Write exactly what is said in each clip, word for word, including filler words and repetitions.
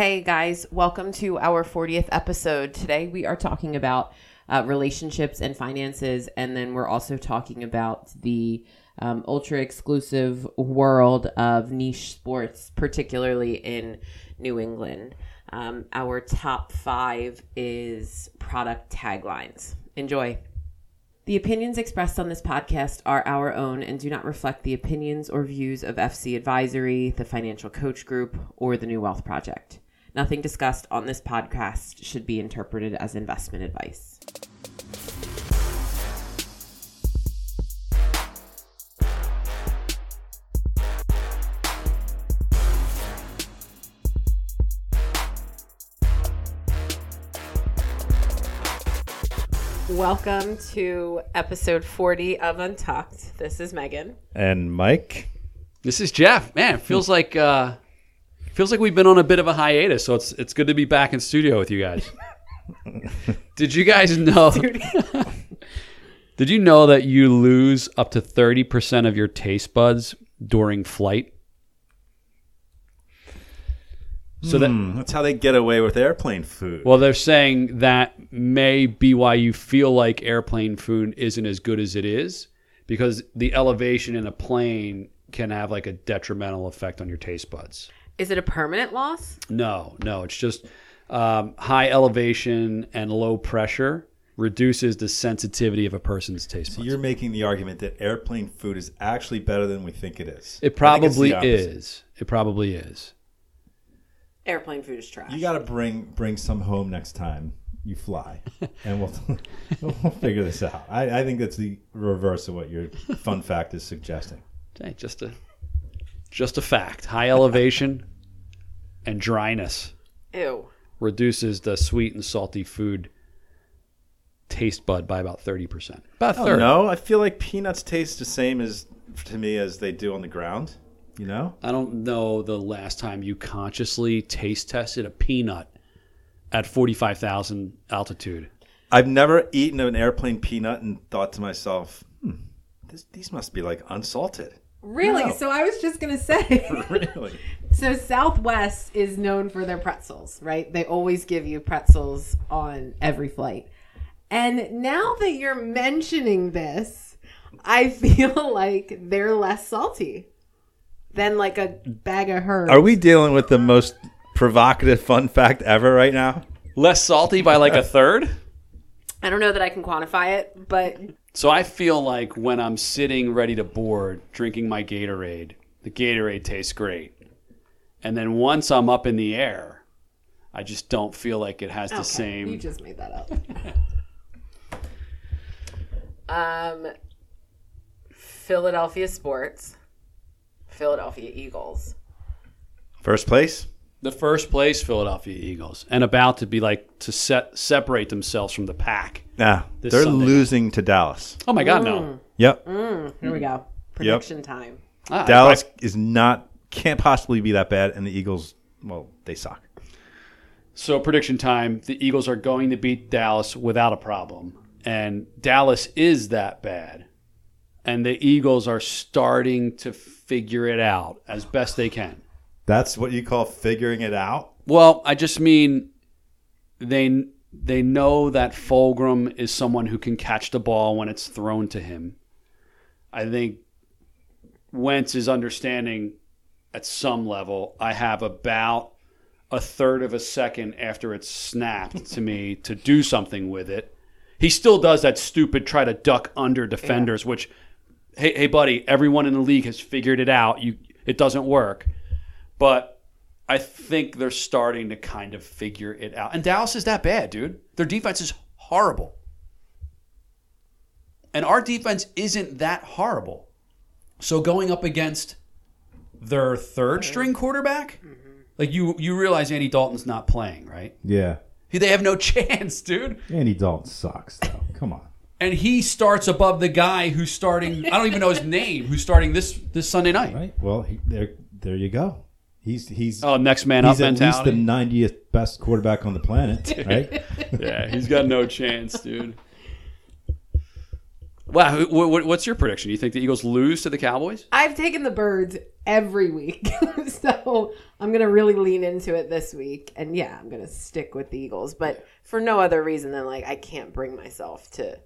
Hey guys, welcome to our fortieth episode. Today we are talking about uh, relationships and finances, and then we're also talking about the um, ultra exclusive world of niche sports, particularly in New England. Um, our top five is product taglines. Enjoy. The opinions expressed on this podcast are our own and do not reflect the opinions or views of F C Advisory, the Financial Coach Group, or the New Wealth Project. Nothing discussed on this podcast should be interpreted as investment advice. Welcome to episode forty of Untalked. This is Megan. And Mike. This is Jeff. Man, it feels like uh, feels like we've been on a bit of a hiatus, so it's it's good to be back in studio with you guys. Did you guys know? Did you know that you lose up to thirty percent of your taste buds during flight? So that, mm, that's how they get away with airplane food. Well, they're saying that may be why you feel like airplane food isn't as good as it is, because the elevation in a plane can have like a detrimental effect on your taste buds. Is it a permanent loss? No, no. It's just um, high elevation and low pressure reduces the sensitivity of a person's taste buds. So you're making the argument that airplane food is actually better than we think it is. It probably is. It probably is. Airplane food is trash. You got to bring bring some home next time you fly, and we'll we'll figure this out. I, I think that's the reverse of what your fun fact is suggesting. Okay, just a just a fact. High elevation and dryness. Ew. Reduces the sweet and salty food taste bud by about thirty percent. About thirty. No, I feel like peanuts taste the same as to me as they do on the ground. You know? I don't know the last time you consciously taste tested a peanut at forty-five thousand altitude. I've never eaten an airplane peanut and thought to myself, hmm, this, these must be like unsalted. Really? No. So I was just going to say. Really? So Southwest is known for their pretzels, right? They always give you pretzels on every flight. And now that you're mentioning this, I feel like they're less salty than like a bag of herbs. Are we dealing with the most provocative fun fact ever right now? Less salty by like a third? I don't know that I can quantify it, but... So I feel like when I'm sitting ready to board, drinking my Gatorade, the Gatorade tastes great. And then once I'm up in the air, I just don't feel like it has okay, the same... You just made that up. um, Philadelphia sports. Philadelphia Eagles. First place? The first place Philadelphia Eagles. And about to be like to set, separate themselves from the pack. Nah, they're Sunday losing night. To Dallas. Oh, my God, mm. no. Yep. Mm. Here we go. Prediction yep. time. Ah, Dallas I, is not, can't possibly be that bad. And the Eagles, well, they suck. So prediction time, the Eagles are going to beat Dallas without a problem. And Dallas is that bad. And the Eagles are starting to figure it out as best they can. That's what you call figuring it out? Well, I just mean they they know that Fulgrim is someone who can catch the ball when it's thrown to him. I think Wentz is understanding at some level, I have about a third of a second after it's snapped to me to do something with it. He still does that stupid try to duck under defenders, yeah. which... Hey, hey, buddy, everyone in the league has figured it out. You, it doesn't work. But I think they're starting to kind of figure it out. And Dallas is that bad, dude. Their defense is horrible. And our defense isn't that horrible. So going up against their third-string quarterback, mm-hmm. like you, you realize Andy Dalton's not playing, right? Yeah. They have no chance, dude. Andy Dalton sucks, though. Come on. And he starts above the guy who's starting, I don't even know his name, who's starting this, this Sunday night. Right. Well, he, there there you go. He's he's oh, next man up mentality. He's at least the ninetieth best quarterback on the planet, right? Yeah, he's got no chance, dude. Wow, what's your prediction? Do you think the Eagles lose to the Cowboys? I've taken the Birds every week, so I'm going to really lean into it this week. And yeah, I'm going to stick with the Eagles, but for no other reason than like I can't bring myself to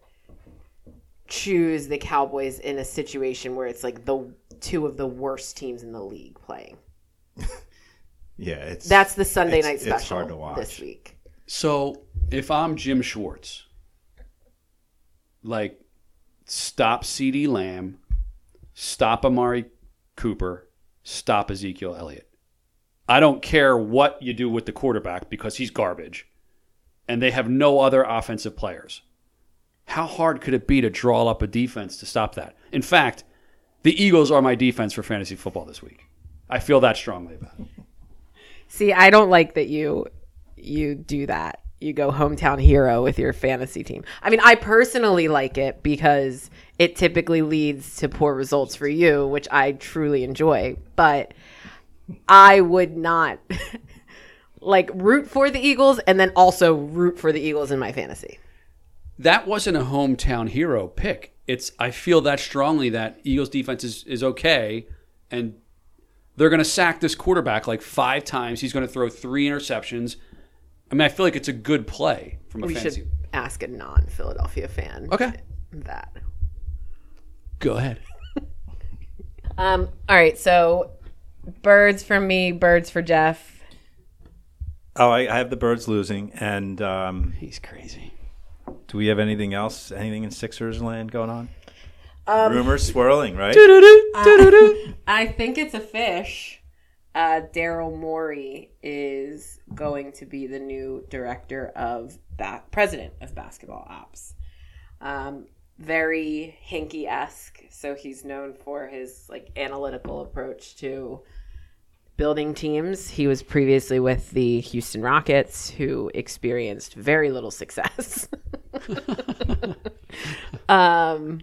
choose the Cowboys in a situation where it's like the two of the worst teams in the league playing. Yeah, it's that's the Sunday it's, night special it's hard to watch. This week. So if I'm Jim Schwartz, like. Stop CeeDee Lamb, stop Amari Cooper, stop Ezekiel Elliott. I don't care what you do with the quarterback because he's garbage, and they have no other offensive players. How hard could it be to draw up a defense to stop that? In fact, the Eagles are my defense for fantasy football this week. I feel that strongly about it. See, I don't like that you you do that. You go hometown hero with your fantasy team. I mean, I personally like it because it typically leads to poor results for you, which I truly enjoy. But I would not like root for the Eagles and then also root for the Eagles in my fantasy. That wasn't a hometown hero pick. It's I feel that strongly that Eagles defense is, is okay. And they're going to sack this quarterback like five times. He's going to throw three interceptions. I mean, I feel like it's a good play from a we fantasy. We should ask a non-Philadelphia fan. Okay. That. Go ahead. um. All right. So, Birds for me, Birds for Jeff. Oh, I, I have the Birds losing, and um, he's crazy. Do we have anything else? Anything in Sixers land going on? Um, Rumors swirling, right? Do-do-do, do-do-do. Uh, I think it's a fish. Uh, Daryl Morey is going to be the new director of ba- president of basketball ops. Um, very Hinkie-esque. So he's known for his like analytical approach to building teams. He was previously with the Houston Rockets, who experienced very little success. um,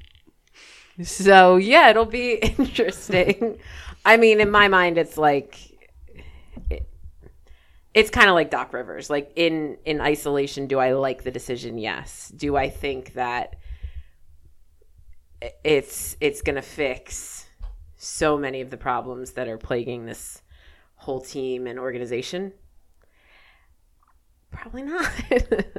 so yeah, it'll be interesting. I mean, in my mind, it's like it, it's kind of like Doc Rivers. Like in, in isolation, do I like the decision? Yes. Do I think that it's it's going to fix so many of the problems that are plaguing this whole team and organization? Probably not.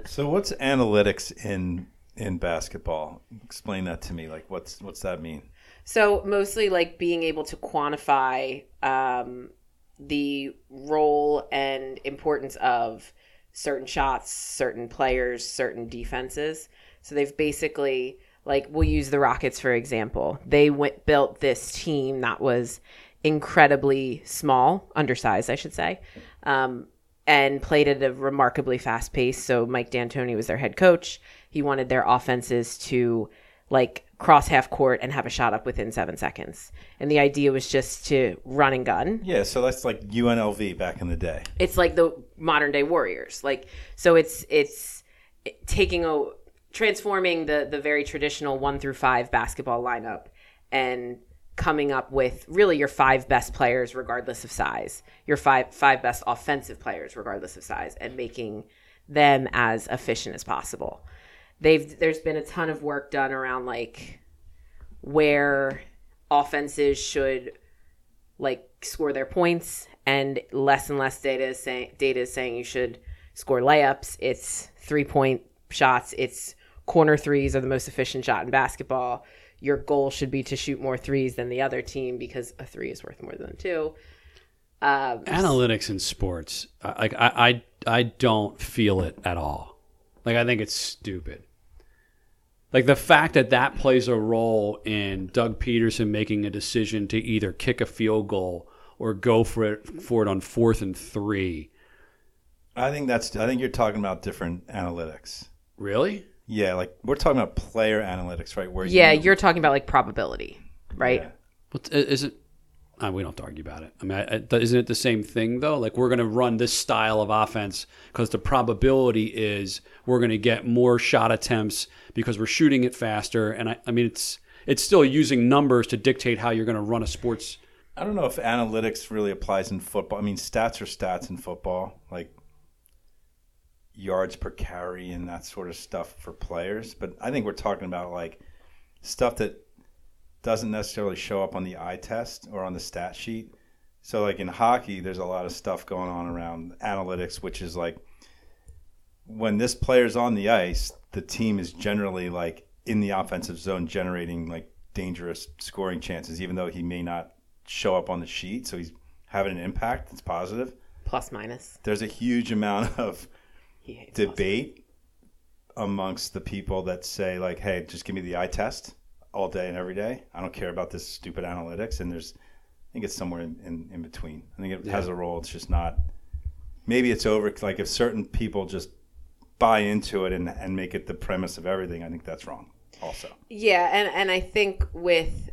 So, what's analytics in in basketball? Explain that to me. Like, what's what's that mean? So mostly like being able to quantify um, the role and importance of certain shots, certain players, certain defenses. So they've basically like we'll use the Rockets, for example. They went built this team that was incredibly small, undersized, I should say, um, and played at a remarkably fast pace. So Mike D'Antoni was their head coach. He wanted their offenses to like cross half court and have a shot up within seven seconds. And the idea was just to run and gun. Yeah, so that's like U N L V back in the day. It's like the modern day Warriors. Like so it's it's taking a transforming the the very traditional one through five basketball lineup and coming up with really your five best players regardless of size. Your five five best offensive players regardless of size and making them as efficient as possible. They've there's been a ton of work done around like where offenses should like score their points, and less and less data is saying data is saying you should score layups. It's three point shots. It's corner threes are the most efficient shot in basketball. Your goal should be to shoot more threes than the other team because a three is worth more than two. Um, Analytics in sports, like I, I I don't feel it at all. Like I think it's stupid. Like the fact that that plays a role in Doug Peterson making a decision to either kick a field goal or go for it for it on fourth and three. I think that's. I think you're talking about different analytics. Really? Yeah, like we're talking about player analytics, right? Where yeah, you, you're talking about like probability, right? Yeah. Well, is it? Uh, we don't have to argue about it. I mean, I, I, isn't it the same thing though? Like we're going to run this style of offense because the probability is we're going to get more shot attempts because we're shooting it faster. And I, I mean, it's it's still using numbers to dictate how you're going to run a sports. I don't know if analytics really applies in football. I mean, stats are stats in football, like yards per carry and that sort of stuff for players. But I think we're talking about like stuff that doesn't necessarily show up on the eye test or on the stat sheet. So like in hockey, there's a lot of stuff going on around analytics, which is like when this player's on the ice, the team is generally like in the offensive zone generating like dangerous scoring chances, even though he may not show up on the sheet. So he's having an impact. It's positive. Plus minus. There's a huge amount of debate amongst the people that say like, hey, just give me the eye test all day and every day. I don't care about this stupid analytics. And there's, I think it's somewhere in, in, in between. I think it yeah. has a role. It's just not, maybe it's over. Like if certain people just buy into it and, and make it the premise of everything, I think that's wrong also. Yeah. And, and I think with,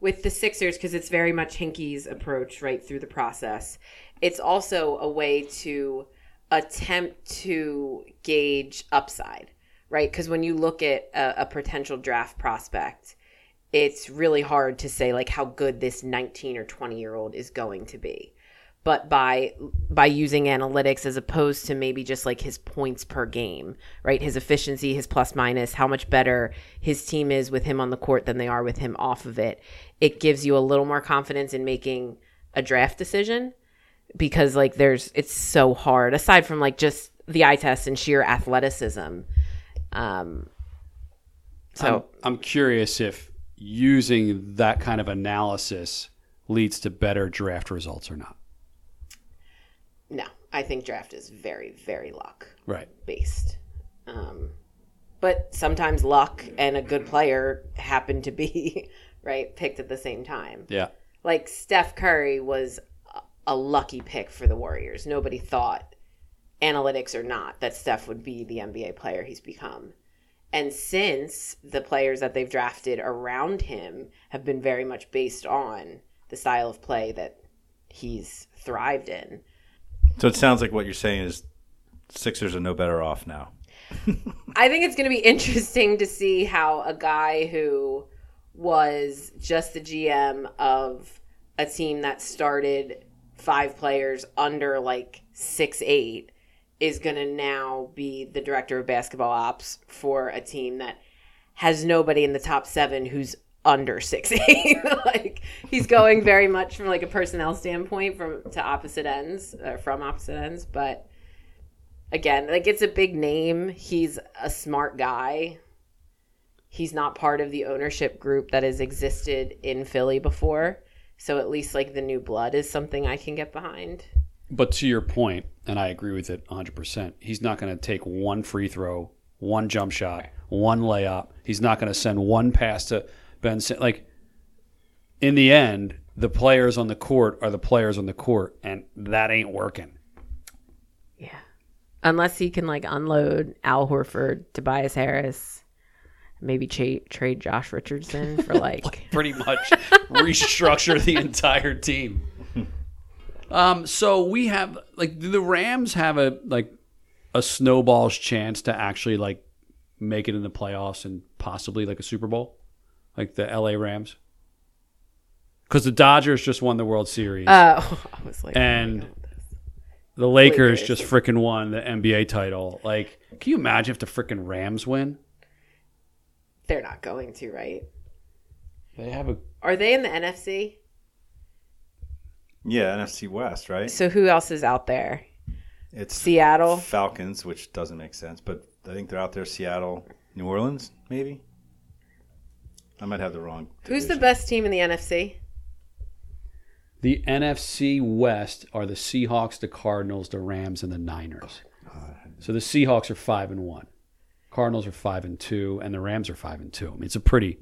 with the Sixers, cause it's very much Hinkey's approach right through the process. It's also a way to attempt to gauge upside, right? Cause when you look at a, a potential draft prospect, it's really hard to say like how good this nineteen or twenty year old is going to be. But by by using analytics as opposed to maybe just like his points per game, right? His efficiency, his plus minus, how much better his team is with him on the court than they are with him off of it. It gives you a little more confidence in making a draft decision because like there's, it's so hard aside from like just the eye test and sheer athleticism. Um, so I'm, I'm curious if using that kind of analysis leads to better draft results or not. No, I think draft is very, very luck right. based. Um, but sometimes luck and a good player happen to be right picked at the same time. Yeah. Like Steph Curry was a lucky pick for the Warriors. Nobody thought, analytics or not, that Steph would be the N B A player he's become. And since the players that they've drafted around him have been very much based on the style of play that he's thrived in. So it sounds like what you're saying is Sixers are no better off now. I think it's going to be interesting to see how a guy who was just the G M of a team that started five players under like six eight is going to now be the director of basketball ops for a team that has nobody in the top seven who's under six eight. Like he's going very much from like a personnel standpoint from to opposite ends or from opposite ends. But again, like it's a big name. He's a smart guy. He's not part of the ownership group that has existed in Philly before. So at least like the new blood is something I can get behind. But to your point, and I agree with it one hundred percent, he's not going to take one free throw, one jump shot, one layup. He's not going to send one pass to Ben, like, in the end, the players on the court are the players on the court, and that ain't working. Yeah. Unless he can, like, unload Al Horford, Tobias Harris, maybe cha- trade Josh Richardson for, like... like pretty much restructure the entire team. Um. So we have, like, do the Rams have a, like, a snowball's chance to actually, like, make it in the playoffs and possibly, like, a Super Bowl? Like the L A Rams, because the Dodgers just won the World Series, uh, oh, I was like, and the Lakers, Lakers just freaking won the N B A title. Like, can you imagine if the freaking Rams win? They're not going to, right? They have a. Are they in the N F C? Yeah, N F C West, right? So who else is out there? It's Seattle Falcons, which doesn't make sense, but I think they're out there. Seattle, New Orleans, maybe. I might have the wrong division. Who's the best team in the N F C? The N F C West are the Seahawks, the Cardinals, the Rams, and the Niners. God. So the Seahawks are five and one, Cardinals are five and two, and the Rams are five and two. I mean, it's a pretty,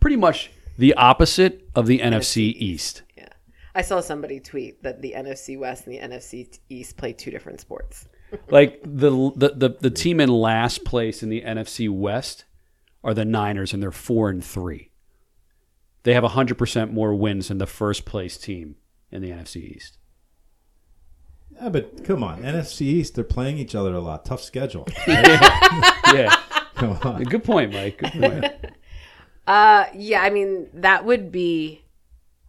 pretty much the opposite of the N F C East. Yeah, I saw somebody tweet that the N F C West and the N F C East play two different sports. Like the the the, the team in last place in the N F C West are the Niners, and they're four and three. They have one hundred percent more wins than the first-place team in the N F C East. Yeah, but come on. N F C East, they're playing each other a lot. Tough schedule. Yeah. Yeah. Come on. Good point, Mike. Good point. Uh, yeah, I mean, that would be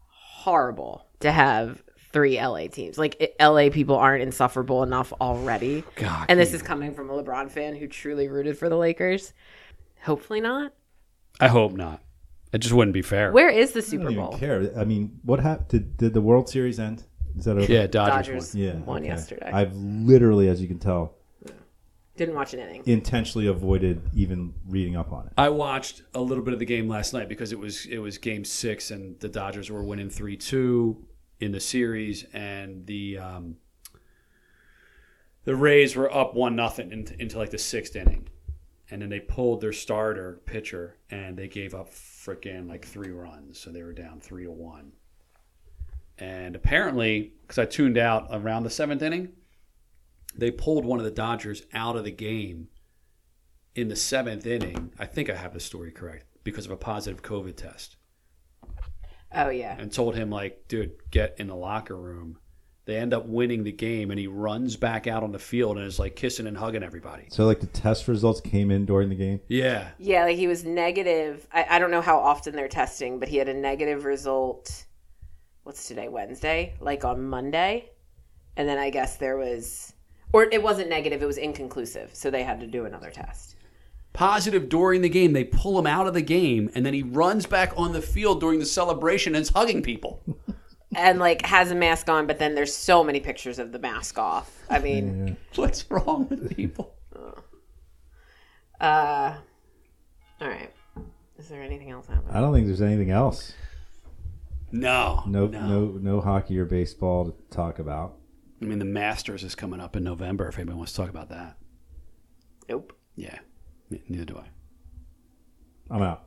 horrible to have three L A teams. Like, L A people aren't insufferable enough already. God, and this is coming from a LeBron fan who truly rooted for the Lakers. Hopefully not. I hope not. It just wouldn't be fair. Where is the Super Bowl? I don't even care. I mean, what happened? Did, did the World Series end? Is that over? Yeah, Dodgers, Dodgers won, yeah, won okay. yesterday. I've literally, as you can tell, didn't watch an inning. Intentionally avoided even reading up on it. I watched a little bit of the game last night because it was it was game six and the Dodgers were winning three two in the series, and the um, the Rays were up one nothing into, into like the sixth inning, and then they pulled their starter pitcher and they gave up freaking like three runs, so they were down three to one. And apparently, because I tuned out around the seventh inning, they pulled one of the Dodgers out of the game in the seventh inning. I think I have the story correct, because of a positive COVID test. Oh, yeah. And told him, like, dude, get in the locker room. They end up winning the game, and he runs back out on the field and is, like, kissing and hugging everybody. So, like, the test results came in during the game? Yeah. Yeah, like, he was negative. I, I don't know how often they're testing, but he had a negative result. What's today, Wednesday? Like, on Monday. And then I guess there was... Or it wasn't negative, it was inconclusive, so they had to do another test. Positive during the game, they pull him out of the game, and then he runs back on the field during the celebration and is hugging people. And, like, has a mask on, but then there's so many pictures of the mask off. I mean... Yeah. What's wrong with people? Uh, all right. Is there anything else happening? I don't think there's anything else. No. No, no, no, no hockey or baseball to talk about. I mean, the Masters is coming up in November, if anybody wants to talk about that. Nope. Yeah. Neither do I. I'm out.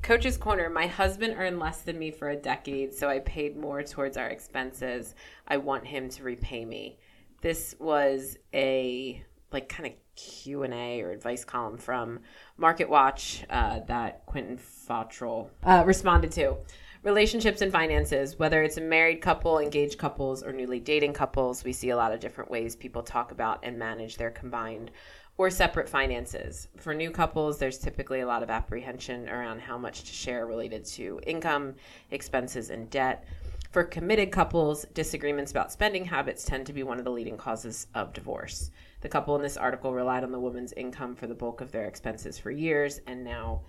Coach's Corner. My husband earned less than me for a decade, so I paid more towards our expenses. I want him to repay me. This was a like kind of Q and A or advice column from Market Watch uh, that Quentin Fautrell uh, responded to. Relationships and finances, whether it's a married couple, engaged couples, or newly dating couples, we see a lot of different ways people talk about and manage their combined or separate finances. For new couples, there's typically a lot of apprehension around how much to share related to income, expenses, and debt. For committed couples, disagreements about spending habits tend to be one of the leading causes of divorce. The couple in this article relied on the woman's income for the bulk of their expenses for years, and now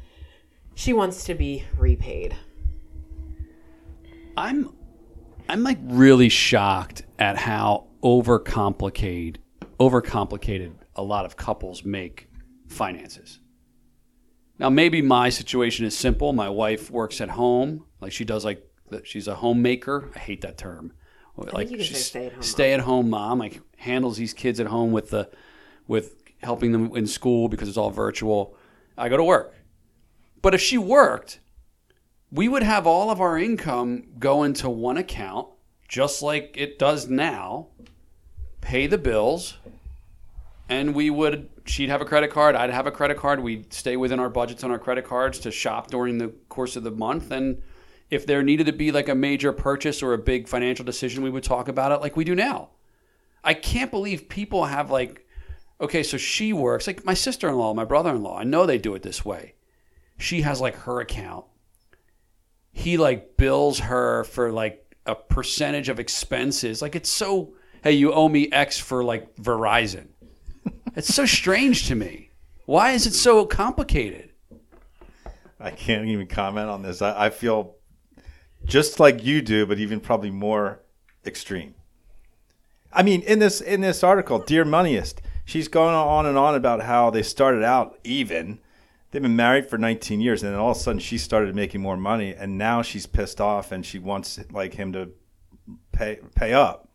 she wants to be repaid. I'm I'm like really shocked at how overcomplicated overcomplicated a lot of couples make finances. Now maybe my situation is simple. My wife works at home, like she does like she's a homemaker. I hate that term. Like she's stay at home stay at home mom, like handles these kids at home with the with helping them in school because it's all virtual. I go to work. But if she worked, we would have all of our income go into one account, just like it does now, pay the bills, and we would, she'd have a credit card, I'd have a credit card, we'd stay within our budgets on our credit cards to shop during the course of the month, and if there needed to be like a major purchase or a big financial decision, we would talk about it like we do now. I can't believe people have like, okay, so she works, like my sister-in-law, my brother-in-law, I know they do it this way. She has like her account. He like bills her for like a percentage of expenses. Like it's so, hey, you owe me X for like Verizon. It's so strange to me. Why is it so complicated? I can't even comment on this. I, I feel just like you do, but even probably more extreme. I mean, in this in this article, Dear Moneyist, she's going on and on about how they started out even. They've been married for nineteen years, and then all of a sudden she started making more money, and now she's pissed off, and she wants like him to pay pay up.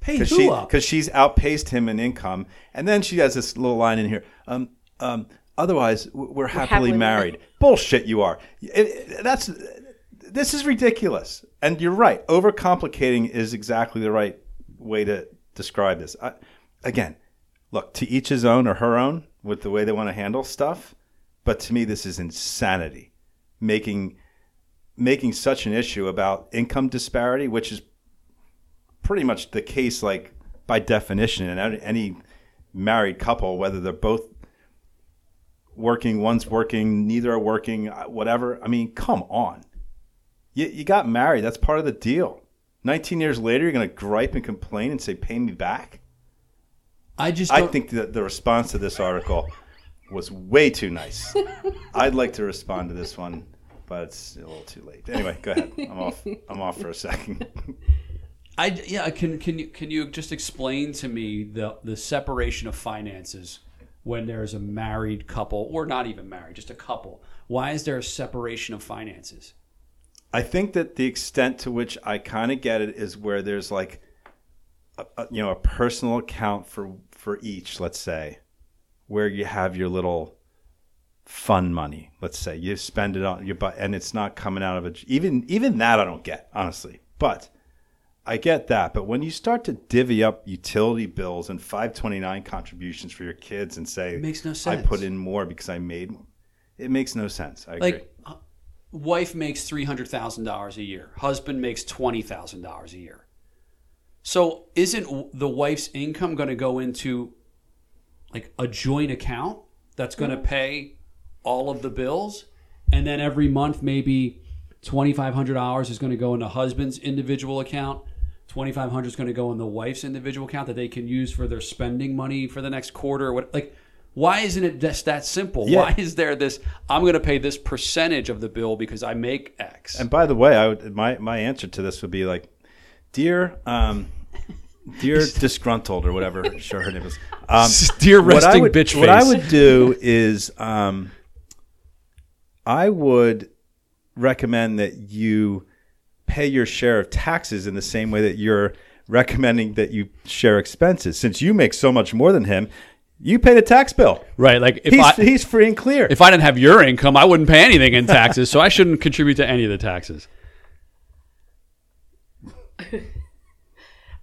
Pay Cause who she, up? Because she's outpaced him in income, and then she has this little line in here. Um, um. Otherwise, we're, we're happily, happily married. married. Bullshit, you are. It, that's this is ridiculous, and you're right. Overcomplicating is exactly the right way to describe this. I, again, look, to each his own or her own with the way they want to handle stuff. But to me, this is insanity, making making such an issue about income disparity, which is pretty much the case, like by definition, in any married couple, whether they're both working, one's working, neither are working, whatever. I mean, come on. You, you got married. That's part of the deal. nineteen years later, you're going to gripe and complain and say, pay me back? I just don't... I think that the response to this article was way too nice. I'd like to respond to this one, but it's a little too late. Anyway, go ahead. I'm off. I'm off for a second. I yeah. Can can you can you just explain to me the the separation of finances when there's a married couple, or not even married, just a couple? Why is there a separation of finances? I think that the extent to which I kind of get it is where there's like, a, a, you know, a personal account for for each. Let's say, where you have your little fun money. Let's say you spend it on your butt, and it's not coming out of it. Even even that I don't get, honestly, but I get that. But when you start to divvy up utility bills and five twenty-nine contributions for your kids and say, it makes no sense. I put in more because I made more. It makes no sense. I like, agree. Uh, wife makes three hundred thousand dollars a year. Husband makes twenty thousand dollars a year. So isn't the wife's income going to go into like a joint account that's going to pay all of the bills? And then every month, maybe twenty-five hundred dollars is going to go into husband's individual account. twenty-five hundred dollars is going to go in the wife's individual account that they can use for their spending money for the next quarter. What, like, why isn't it just that simple? Yeah. Why is there this, I'm going to pay this percentage of the bill because I make X? And by the way, I would, my, my answer to this would be like, dear um, dear disgruntled or whatever, sure her name is. Um, dear resting would, bitch face. What I would do is um, I would recommend that you pay your share of taxes in the same way that you're recommending that you share expenses. Since you make so much more than him, you pay the tax bill. Right. Like if he's, I, he's free and clear. If I didn't have your income, I wouldn't pay anything in taxes, so I shouldn't contribute to any of the taxes.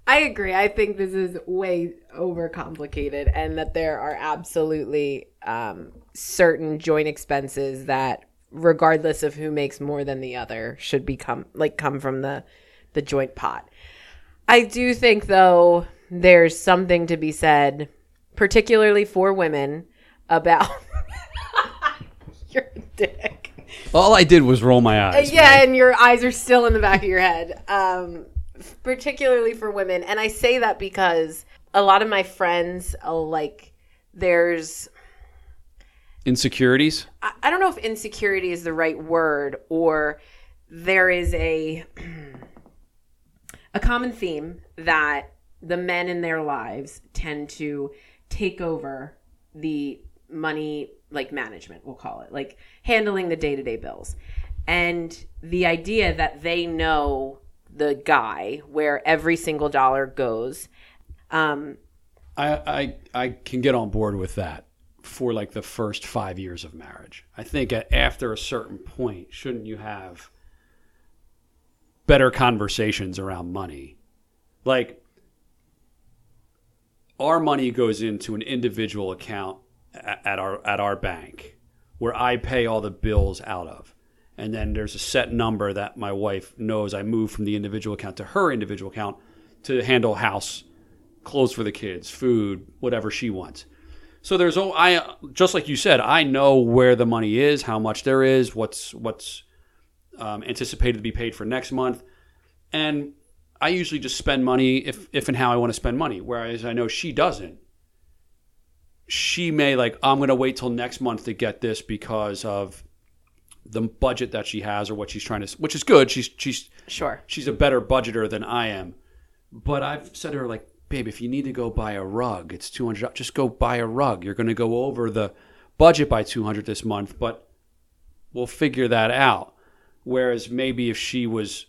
I agree. I think this is way overcomplicated and that there are absolutely um, certain joint expenses that regardless of who makes more than the other should become like come from the, the joint pot. I do think, though, there's something to be said, particularly for women, about your dick. All I did was roll my eyes. Yeah, right? And your eyes are still in the back of your head, um, particularly for women. And I say that because a lot of my friends, like, there's... insecurities? I, I don't know if insecurity is the right word, or there is a a common theme that the men in their lives tend to take over the money, like management, we'll call it, like handling the day-to-day bills. And the idea that they know the guy, where every single dollar goes. Um, I, I I can get on board with that for like the first five years of marriage. I think after a certain point, shouldn't you have better conversations around money? Like, our money goes into an individual account at our at our bank where I pay all the bills out of. And then there's a set number that my wife knows I move from the individual account to her individual account to handle house, clothes for the kids, food, whatever she wants. So there's oh, I just like you said, I know where the money is, how much there is, what's what's um, anticipated to be paid for next month. And I usually just spend money if, if and how I want to spend money, whereas I know she doesn't. She may like, I'm going to wait till next month to get this because of the budget that she has or what she's trying to – which is good. She's she's sure she's a better budgeter than I am. But I've said to her like, babe, if you need to go buy a rug, it's two hundred dollars. Just go buy a rug. You're going to go over the budget by two hundred dollars this month, but we'll figure that out. Whereas maybe if she was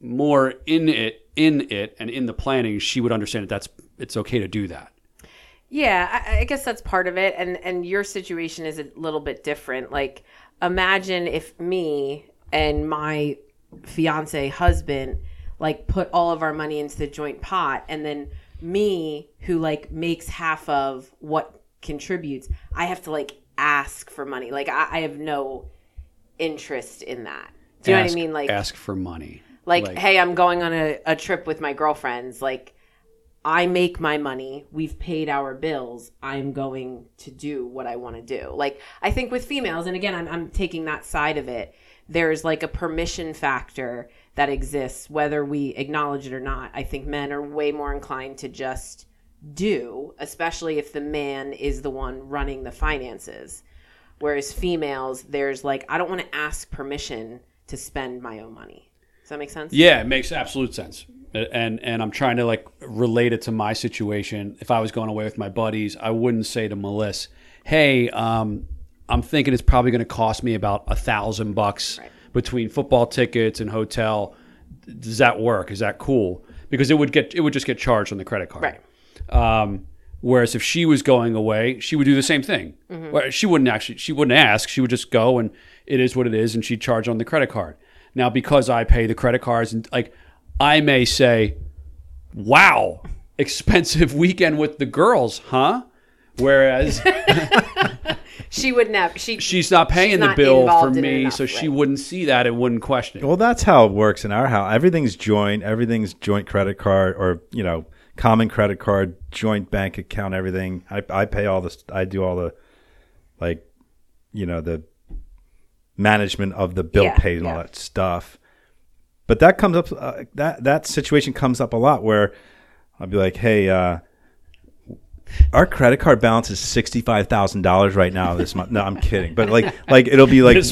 more in it, in it and in the planning, she would understand that that's it's okay to do that. Yeah, I, I guess that's part of it. And and your situation is a little bit different. Like, imagine if me and my fiance husband like put all of our money into the joint pot, and then me, who like makes half of what contributes, I have to like ask for money. Like, I, I have no interest in that. Do you ask, know what I mean? Like, ask for money. Like, like, hey, I'm going on a, a trip with my girlfriends. Like, I make my money. We've paid our bills. I'm going to do what I want to do. Like, I think with females, and again, I'm, I'm taking that side of it, there's like a permission factor that exists, whether we acknowledge it or not. I think men are way more inclined to just do, especially if the man is the one running the finances. Whereas females, there's like, I don't want to ask permission to spend my own money. Does that make sense? Yeah, it makes absolute sense. And and I'm trying to like relate it to my situation. If I was going away with my buddies, I wouldn't say to Melissa, hey, um, I'm thinking it's probably going to cost me about a thousand bucks between football tickets and hotel. Does that work? Is that cool? Because it would get it would just get charged on the credit card. Right. Um, whereas if she was going away, she would do the same thing. Mm-hmm. She wouldn't actually, she wouldn't ask. She would just go, and it is what it is, and she'd charge on the credit card. Now, because I pay the credit cards, and like I may say, wow, expensive weekend with the girls, huh? Whereas she wouldn't have, she, she's not paying she's the not bill for me, enough, so right. She wouldn't see that and wouldn't question it. Well, that's how it works in our house. Everything's joint, everything's joint credit card, or, you know, common credit card, joint bank account, everything. I I pay all the, I do all the, like, you know, the management of the bill yeah, pay and yeah. all that stuff. But that comes up, uh, that, that situation comes up a lot where I'll be like, hey, uh, our credit card balance is sixty-five thousand dollars right now this month. No, I'm kidding. But like, like it'll be like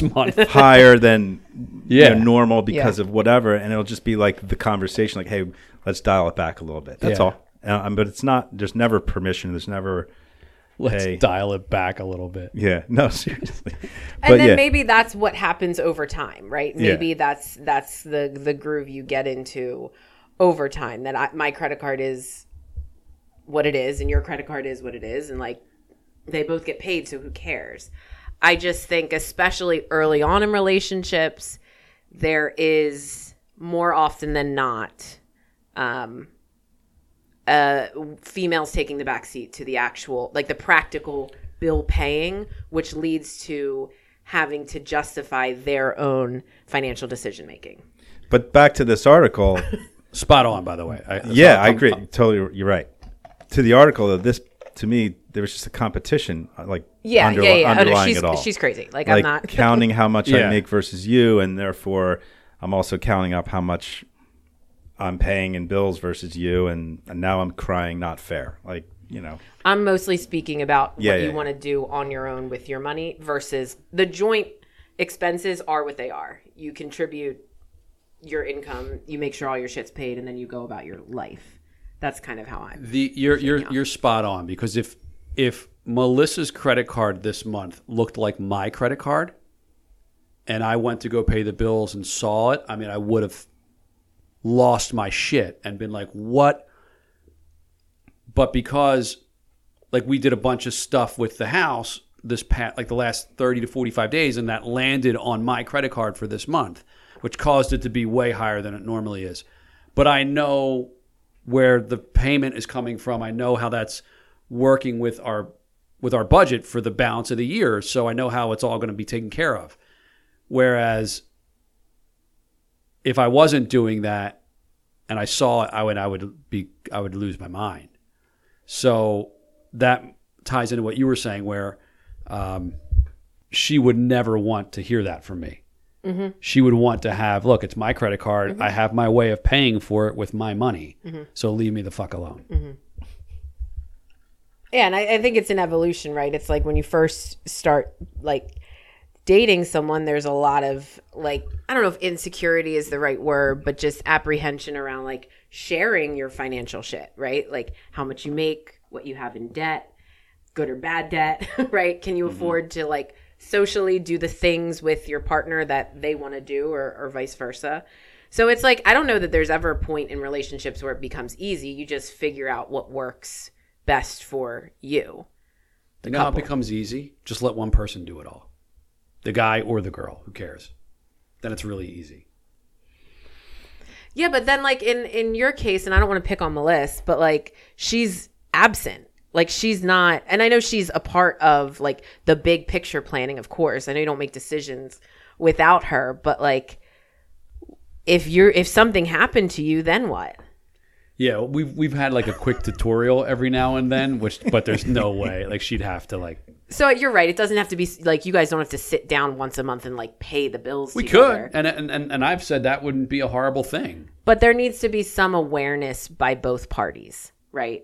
higher than yeah. you know, normal because yeah. of whatever. And it'll just be like the conversation, like, hey, let's dial it back a little bit. That's yeah. all. Um, but it's not, there's never permission. There's never, let's hey. dial it back a little bit. Yeah. No, seriously. But and then yeah. maybe that's what happens over time, right? Maybe yeah. that's, that's the, the groove you get into over time, that I, my credit card is what it is and your credit card is what it is, and like they both get paid, so who cares? I just think especially early on in relationships, there is more often than not um uh females taking the backseat to the actual, like, the practical bill paying, which leads to having to justify their own financial decision making. But back to this article. Spot on, by the way. I, yeah I agree. I'm, totally, you're right. To the article, though, this to me, there was just a competition, like yeah, under, yeah, yeah. underlying she's, it all. She's crazy. Like, like I'm not counting how much yeah. I make versus you, and therefore I'm also counting up how much I'm paying in bills versus you, and, and now I'm crying, not fair. Like, you know, I'm mostly speaking about yeah, what yeah, you yeah. want to do on your own with your money versus the joint expenses are what they are. You contribute your income, you make sure all your shit's paid, and then you go about your life. That's kind of how I'm. The, you're you're out. you're spot on, because if if Melissa's credit card this month looked like my credit card, and I went to go pay the bills and saw it, I mean, I would have lost my shit and been like, "What?" But because, like, we did a bunch of stuff with the house this past, like the last thirty to forty-five days, and that landed on my credit card for this month, which caused it to be way higher than it normally is. But I know where the payment is coming from. I know how that's working with our with our budget for the balance of the year, so I know how it's all going to be taken care of. Whereas if I wasn't doing that and I saw it, I would I would be I would lose my mind. So that ties into what you were saying, where um, she would never want to hear that from me. Mm-hmm. She would want to have, look, it's my credit card. Mm-hmm. I have my way of paying for it with my money. Mm-hmm. So leave me the fuck alone. Mm-hmm. Yeah, and I, I think it's an evolution, right? It's like when you first start like dating someone, there's a lot of like, I don't know if insecurity is the right word, but just apprehension around like sharing your financial shit, right? Like how much you make, what you have in debt, good or bad debt, right? Can you mm-hmm. afford to like socially do the things with your partner that they want to do, or, or vice versa. So it's like, I don't know that there's ever a point in relationships where it becomes easy. You just figure out what works best for you. The no, couple. It becomes easy. Just let one person do it all. The guy or the girl, who cares? Then it's really easy. Yeah, but then like in, in your case, and I don't want to pick on Melissa, but like she's absent. Like she's not, and I know she's a part of like the big picture planning, of course. I know you don't make decisions without her, but like if you're, if something happened to you, then what? Yeah, we've we've had like a quick tutorial every now and then, which, but there's no way like she'd have to like. So you're right. It doesn't have to be like, you guys don't have to sit down once a month and like pay the bills. We together. could. And, and, and I've said that wouldn't be a horrible thing. But there needs to be some awareness by both parties, right?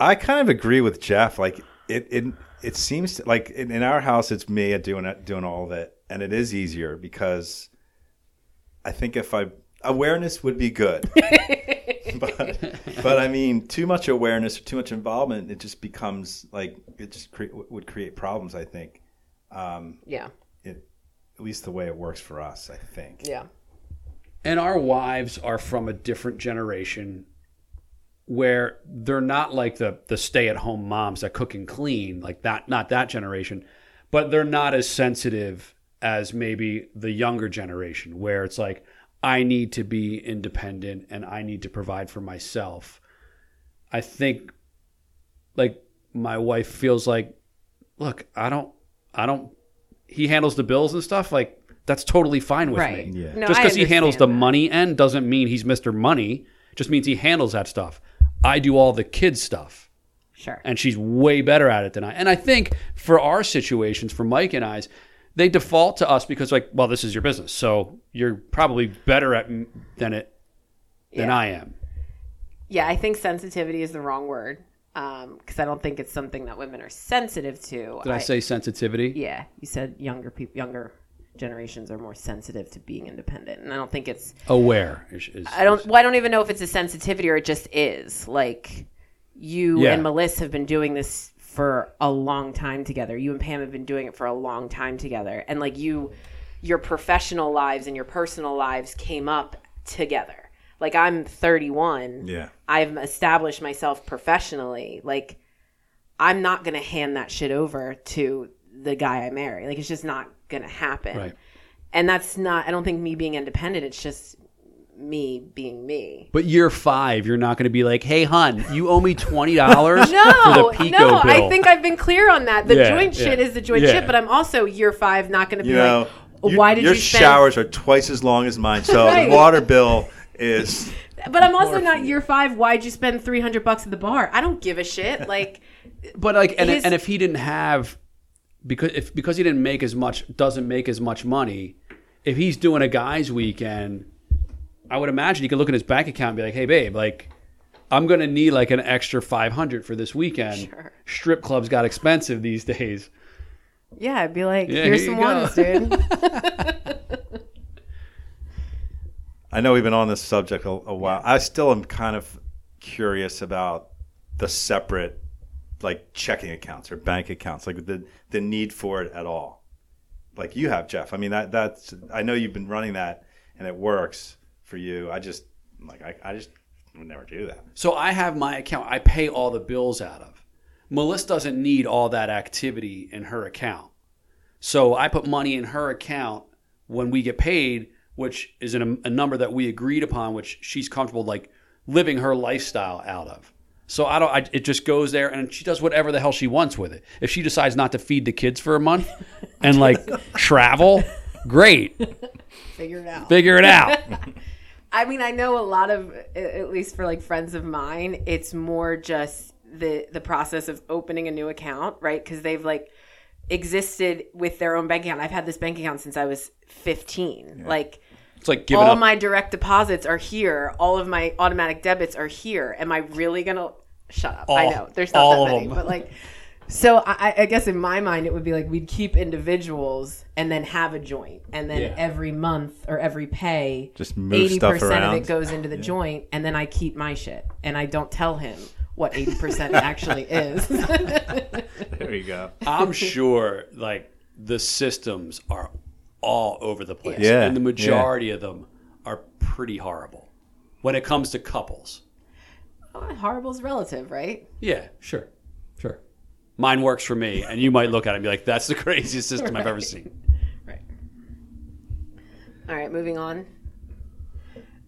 I kind of agree with Jeff. Like it, it, it seems to, like in, in our house, it's me doing it, doing all of it, and it is easier because I think if I awareness would be good, but but I mean, too much awareness or too much involvement, it just becomes like it just cre- would create problems. I think. Um, yeah. It, at least the way it works for us, I think. Yeah. And our wives are from a different generation where they're not like the the stay-at-home moms that cook and clean, like that, not that generation, but they're not as sensitive as maybe the younger generation where it's like, I need to be independent and I need to provide for myself. I think like my wife feels like, look, I don't, I don't, he handles the bills and stuff. Like, that's totally fine with right. me. Yeah. No, just because he handles the that. money end doesn't mean he's Mister Money. It just means he handles that stuff. I do all the kids' stuff. Sure. And she's way better at it than I. And I think for our situations, for Mike and I's, they default to us because like, well, this is your business. So you're probably better at than it than yeah. I am. Yeah, I think sensitivity is the wrong word. Um, because I don't think it's something that women are sensitive to. Did I, I say sensitivity? Yeah. You said younger people, younger generations are more sensitive to being independent, and I don't think it's aware is, is, I don't is, well, I don't even know if it's a sensitivity or it just is like you yeah. and Melissa have been doing this for a long time together. You and Pam have been doing it for a long time together, and like you your professional lives and your personal lives came up together. Like I'm thirty-one, yeah, I've established myself professionally. Like I'm not gonna hand that shit over to the guy I marry. Like it's just not gonna happen, right. And that's not I don't think me being independent, it's just me being me. But year five, you're not gonna be like, hey hun, you owe me twenty dollars. No, for the no, bill. I think I've been clear on that. The yeah, joint yeah. shit is the joint yeah. shit, but I'm also year five not gonna be you know, like, why you, did your you spend- showers are twice as long as mine, so right. the water bill is but I'm also not year five, why'd you spend three hundred bucks at the bar? I don't give a shit. Like but like and, his, and if he didn't have Because if because he didn't make as much, doesn't make as much money, if he's doing a guy's weekend, I would imagine he could look at his bank account and be like, hey, babe, like, I'm going to need like an extra five hundred for this weekend. Sure. Strip clubs got expensive these days. Yeah, I'd be like, yeah, here's here some ones, dude. I know we've been on this subject a, a while. I still am kind of curious about the separate like checking accounts or bank accounts, like the the need for it at all. Like you have, Jeff. I mean, that that's, I know you've been running that and it works for you. I just, like, I, I just would never do that. So I have my account. I pay all the bills out of. Melissa doesn't need all that activity in her account. So I put money in her account when we get paid, which is in a, a number that we agreed upon, which she's comfortable, like living her lifestyle out of. So I don't. I, it just goes there, and she does whatever the hell she wants with it. If she decides not to feed the kids for a month and like travel, great. Figure it out. Figure it out. I mean, I know a lot of, at least for like friends of mine, it's more just the the process of opening a new account, right? Because they've like existed with their own bank account. I've had this bank account since I was fifteen. Yeah. Like. It's like giving all up. My direct deposits are here. All of my automatic debits are here. Am I really going to shut up? All, I know there's not that many, but like, so I, I guess in my mind, it would be like, we'd keep individuals and then have a joint. And then yeah. every month or every pay, just move eighty percent stuff around. Of it goes into the yeah. joint. And then I keep my shit and I don't tell him what eighty percent actually is. There you go. I'm sure like the systems are all over the place. Yeah. And the majority yeah. of them are pretty horrible when it comes to couples. Oh, horrible's relative, right? Yeah, sure. Sure. Mine works for me. And you might look at it and be like, that's the craziest system right. I've ever seen. Right. All right, moving on.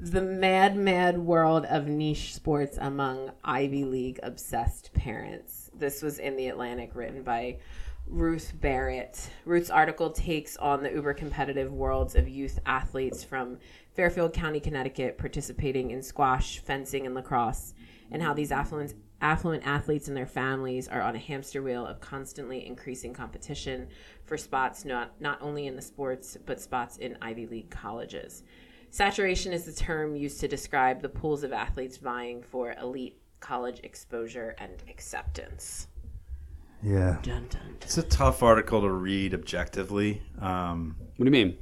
The mad, mad world of niche sports among Ivy League obsessed parents. This was in The Atlantic, written by Ruth Barrett. Ruth's article takes on the uber competitive worlds of youth athletes from Fairfield County, Connecticut, participating in squash, fencing, and lacrosse, and how these affluent, affluent athletes and their families are on a hamster wheel of constantly increasing competition for spots not, not only in the sports, but spots in Ivy League colleges. Saturation is the term used to describe the pools of athletes vying for elite college exposure and acceptance. Yeah. Dun, dun, dun. It's a tough article to read objectively. Um, what do you mean?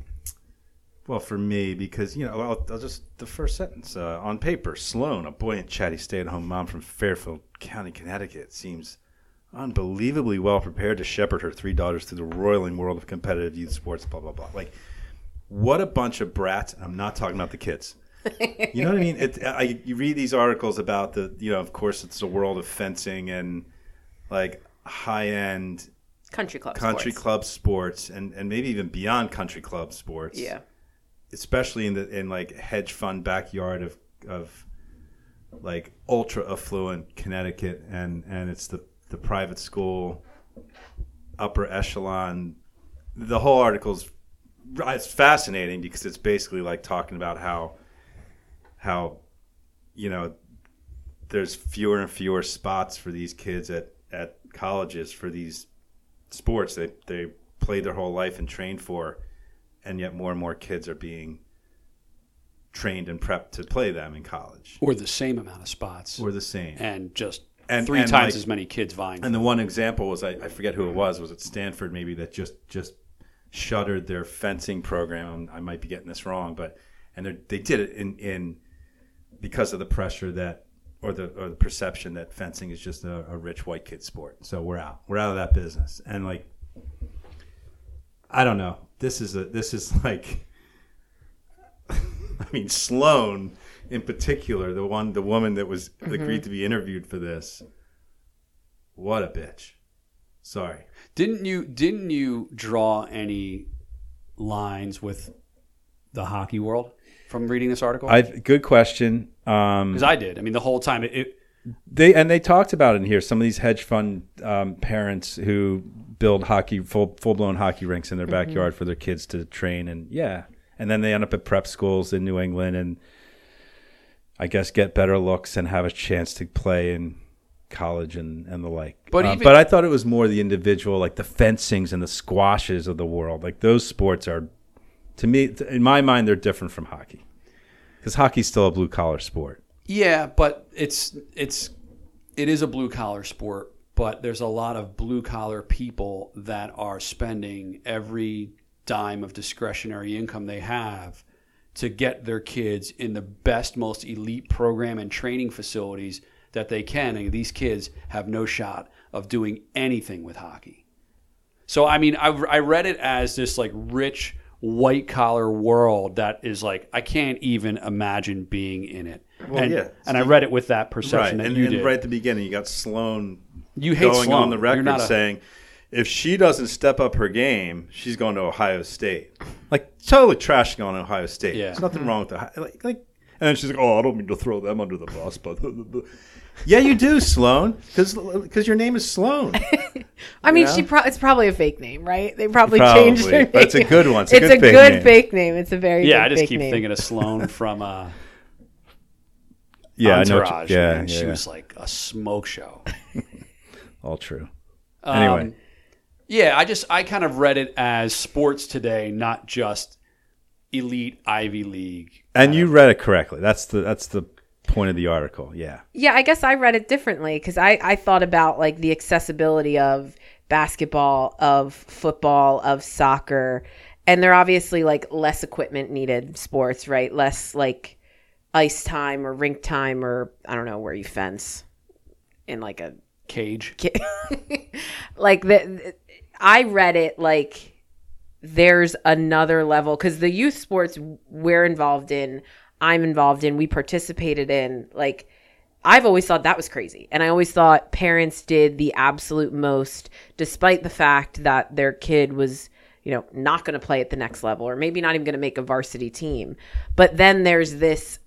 Well, for me, because, you know, I'll, I'll just, the first sentence, uh, on paper, Sloane, a buoyant, chatty stay-at-home mom from Fairfield County, Connecticut, seems unbelievably well prepared to shepherd her three daughters through the roiling world of competitive youth sports, blah, blah, blah. Like, what a bunch of brats. I'm not talking about the kids. You know what I mean? It, I, you read these articles about the, you know, of course, it's the world of fencing and, like, high-end country club country sports. club sports and, and maybe even beyond country club sports. Yeah. Especially in the in like hedge fund backyard of of like ultra affluent Connecticut, and, and it's the, the private school upper echelon. The whole article's it's fascinating because it's basically like talking about how how you know there's fewer and fewer spots for these kids at, at colleges for these sports they they played their whole life and trained for. And yet more and more kids are being trained and prepped to play them in college. Or the same amount of spots. Or the same. And just and, three and times like, as many kids vying. And the one example was, I, I forget who it was, was it Stanford maybe that just, just shuttered their fencing program. I might be getting this wrong, but and they did it in, in because of the pressure that or the or the perception that fencing is just a, a rich white kid sport. So we're out. We're out of that business. And like I don't know. This is a this is like, I mean, Sloane in particular, the one the woman that was mm-hmm. agreed to be interviewed for this. What a bitch! Sorry. Didn't you didn't you draw any lines with the hockey world from reading this article? I good question. Because um, I did. I mean, the whole time it. it They and they talked about it in here. Some of these hedge fund um, parents who build hockey full full blown hockey rinks in their backyard mm-hmm. for their kids to train, and yeah, and then they end up at prep schools in New England, and I guess get better looks and have a chance to play in college and, and the like. But uh, even, but I thought it was more the individual, like the fencings and the squashes of the world. Like those sports are, to me, in my mind, they're different from hockey, because hockey's still a blue collar sport. Yeah, but it's it's it is a blue collar sport, but there's a lot of blue collar people that are spending every dime of discretionary income they have to get their kids in the best, most elite program and training facilities that they can, and these kids have no shot of doing anything with hockey. So I mean, I I read it as this like rich white collar world that is like I can't even imagine being in it. Well, and, yeah. and I read it with that perception right. that and, you and did. Right at the beginning, you got Sloane you hate going Sloane. on the record a... saying, if she doesn't step up her game, she's going to Ohio State. Like, totally trashing on Ohio State. Yeah. There's nothing wrong with that. Like, like, and then she's like, oh, I don't mean to throw them under the bus. But yeah, you do, Sloane, because your name is Sloane. I mean, you know? she pro- it's probably a fake name, right? They probably, probably. changed her name. But it's a good one. It's a, it's good, a fake good fake name. It's a very yeah, good fake name. Yeah, I just keep name. thinking of Sloane from... Uh, Yeah, Entourage, I know you, yeah, man. yeah, she yeah. was like a smoke show. All true. Um, anyway, yeah, I just I kind of read it as sports today, not just elite Ivy League. And um, you read it correctly. That's the that's the point of the article. Yeah. Yeah, I guess I read it differently because I I thought about like the accessibility of basketball, of football, of soccer, and they're obviously like less equipment needed sports, right? Less like. Ice time or rink time or I don't know where you fence in like a cage. Like the, I read it like there's another level because the youth sports we're involved in, I'm involved in, we participated in. Like I've always thought that was crazy. And I always thought parents did the absolute most despite the fact that their kid was you know, not going to play at the next level or maybe not even going to make a varsity team. But then there's this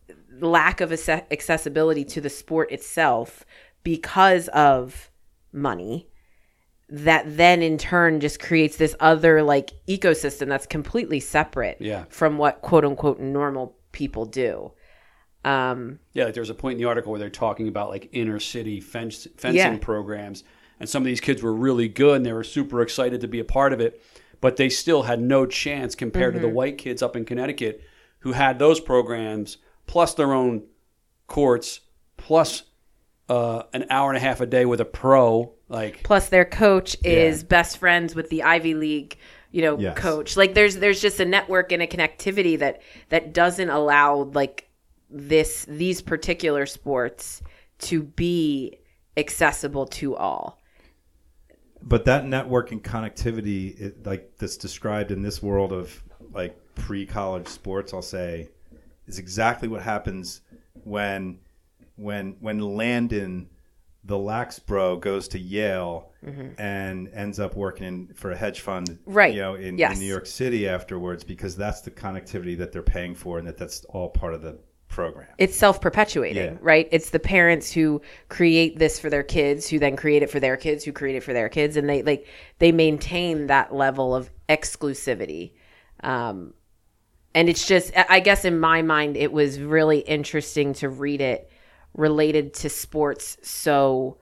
lack of ac- accessibility to the sport itself because of money that then in turn just creates this other like ecosystem that's completely separate yeah. from what quote unquote normal people do. Um, yeah. Like there was a point in the article where they're talking about like inner city fence- fencing yeah. programs and some of these kids were really good and they were super excited to be a part of it. But they still had no chance compared mm-hmm. to the white kids up in Connecticut who had those programs plus their own courts plus uh, an hour and a half a day with a pro. Like plus their coach is yeah. best friends with the Ivy League, you know, yes. coach. Like there's there's just a network and a connectivity that that doesn't allow like this these particular sports to be accessible to all. But that network and connectivity, it, like that's described in this world of like pre-college sports, I'll say, is exactly what happens when when when Landon, the lax bro, goes to Yale mm-hmm. and ends up working in, for a hedge fund, right. you know, in, yes. in New York City afterwards, because that's the connectivity that they're paying for, and that that's all part of the program. It's self-perpetuating, yeah. right? It's the parents who create this for their kids, who then create it for their kids, who create it for their kids, and they like they maintain that level of exclusivity. Um, and it's just, I guess in my mind, it was really interesting to read it related to sports so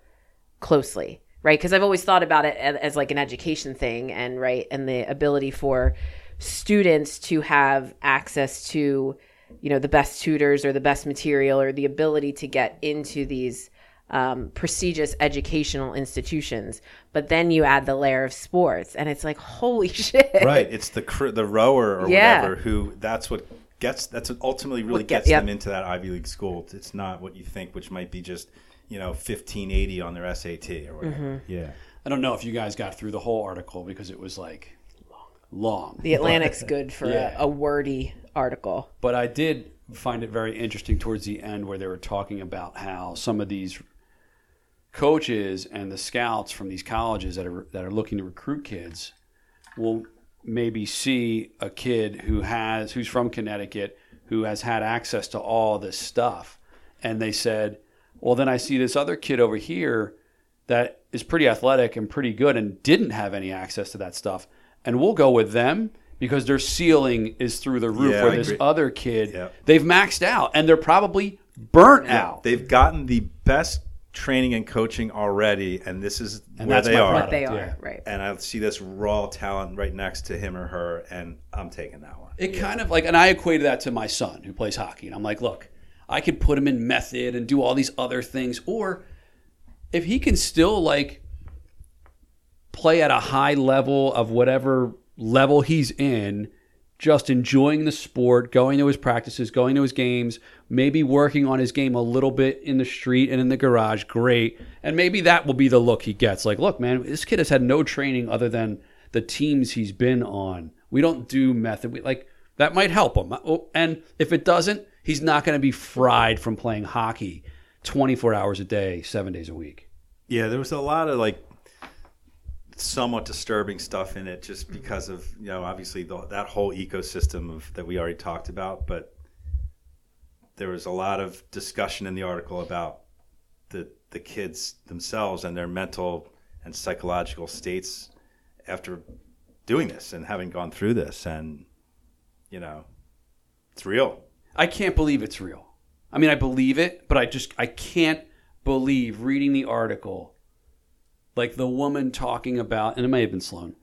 closely, right? Because I've always thought about it as, as like an education thing, and right, and the ability for students to have access to, you know, the best tutors or the best material or the ability to get into these um, prestigious educational institutions. But then you add the layer of sports and it's like, holy shit. Right. It's the cr- the rower or yeah. whatever who that's what gets, that's what ultimately really what gets, gets yep. them into that Ivy League school. It's not what you think, which might be just, you know, fifteen eighty on their S A T or whatever. Mm-hmm. Yeah. I don't know if you guys got through the whole article because it was like long. The Atlantic's good for yeah. a, a wordy article. But I did find it very interesting towards the end where they were talking about how some of these coaches and the scouts from these colleges that are that are looking to recruit kids will maybe see a kid who has who's from Connecticut who has had access to all this stuff, and they said, well, then I see this other kid over here that is pretty athletic and pretty good and didn't have any access to that stuff, and we'll go with them because their ceiling is through the roof. Yeah, where I this agree. Other kid, yeah. they've maxed out and they're probably burnt yeah. out. They've gotten the best training and coaching already, and this is and where that's they are. They are. Yeah. Right. And I see this raw talent right next to him or her, and I'm taking that one. It yeah. kind of like, and I equated that to my son who plays hockey, and I'm like, look, I could put him in method and do all these other things, or if he can still like play at a high level of whatever level he's in, just enjoying the sport, going to his practices, going to his games, maybe working on his game a little bit in the street and in the garage, great. And maybe that will be the look he gets. Like, look, man, this kid has had no training other than the teams he's been on. We don't do method. We, like, that might help him. And if it doesn't, he's not going to be fried from playing hockey twenty-four hours a day, seven days a week. Yeah, there was a lot of, like, somewhat disturbing stuff in it just because of, you know, obviously the, that whole ecosystem of that we already talked about, but there was a lot of discussion in the article about the the kids themselves and their mental and psychological states after doing this and having gone through this, and, you know, it's real. I can't believe it's real. I mean, I believe it, but I just, I can't believe reading the article. Like the woman talking about, and it may have been Sloane,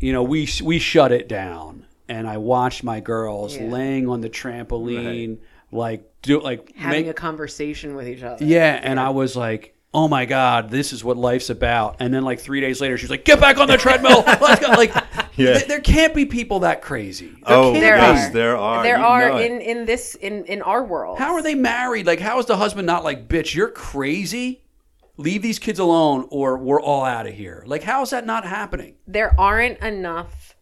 you know, we we shut it down. And I watched my girls yeah. laying on the trampoline, right. like do like having make, a conversation with each other. Yeah, and yeah. I was like, oh my God, this is what life's about. And then like three days later, she's like, get back on the treadmill. Let's go. Like, yeah. th- there can't be people that crazy. There oh, there yes, are. there are. There you are in, in this in, in our world. How are they married? Like, how is the husband not like, bitch, you're crazy? Leave these kids alone or we're all out of here. Like, how is that not happening? There aren't enough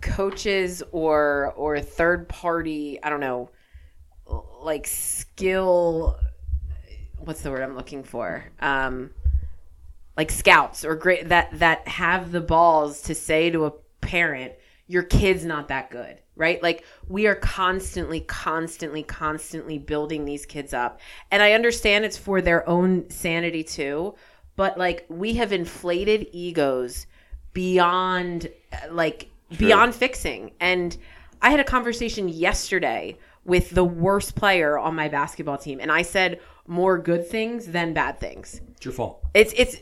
coaches or or third party, I don't know, like skill, what's the word I'm looking for? Um, like scouts or great that that have the balls to say to a parent, your kid's not that good, right? Like we are constantly, constantly, constantly building these kids up. And I understand it's for their own sanity too, but like we have inflated egos beyond like True. beyond fixing. And I had a conversation yesterday with the worst player on my basketball team. And I said more good things than bad things. It's your fault. It's, it's,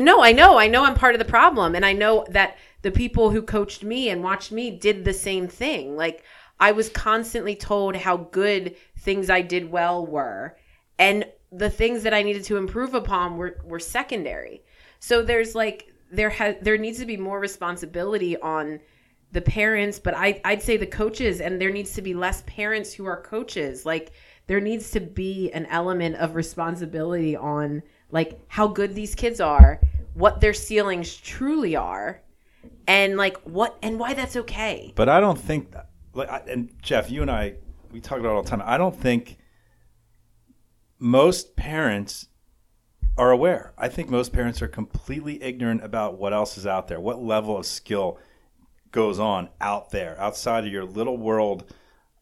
no, I know, I know I'm part of the problem. And I know that the people who coached me and watched me did the same thing. Like I was constantly told how good things I did well were. And the things that I needed to improve upon were, were secondary. So there's like, there has, there needs to be more responsibility on the parents, but I, I'd say the coaches, and there needs to be less parents who are coaches. Like there needs to be an element of responsibility on like how good these kids are, what their ceilings truly are, and like what, and why that's okay. But I don't think that, like, I, and Jeff, you and I, we talk about it all the time. I don't think most parents are aware. I think most parents are completely ignorant about what else is out there, what level of skill goes on out there, outside of your little world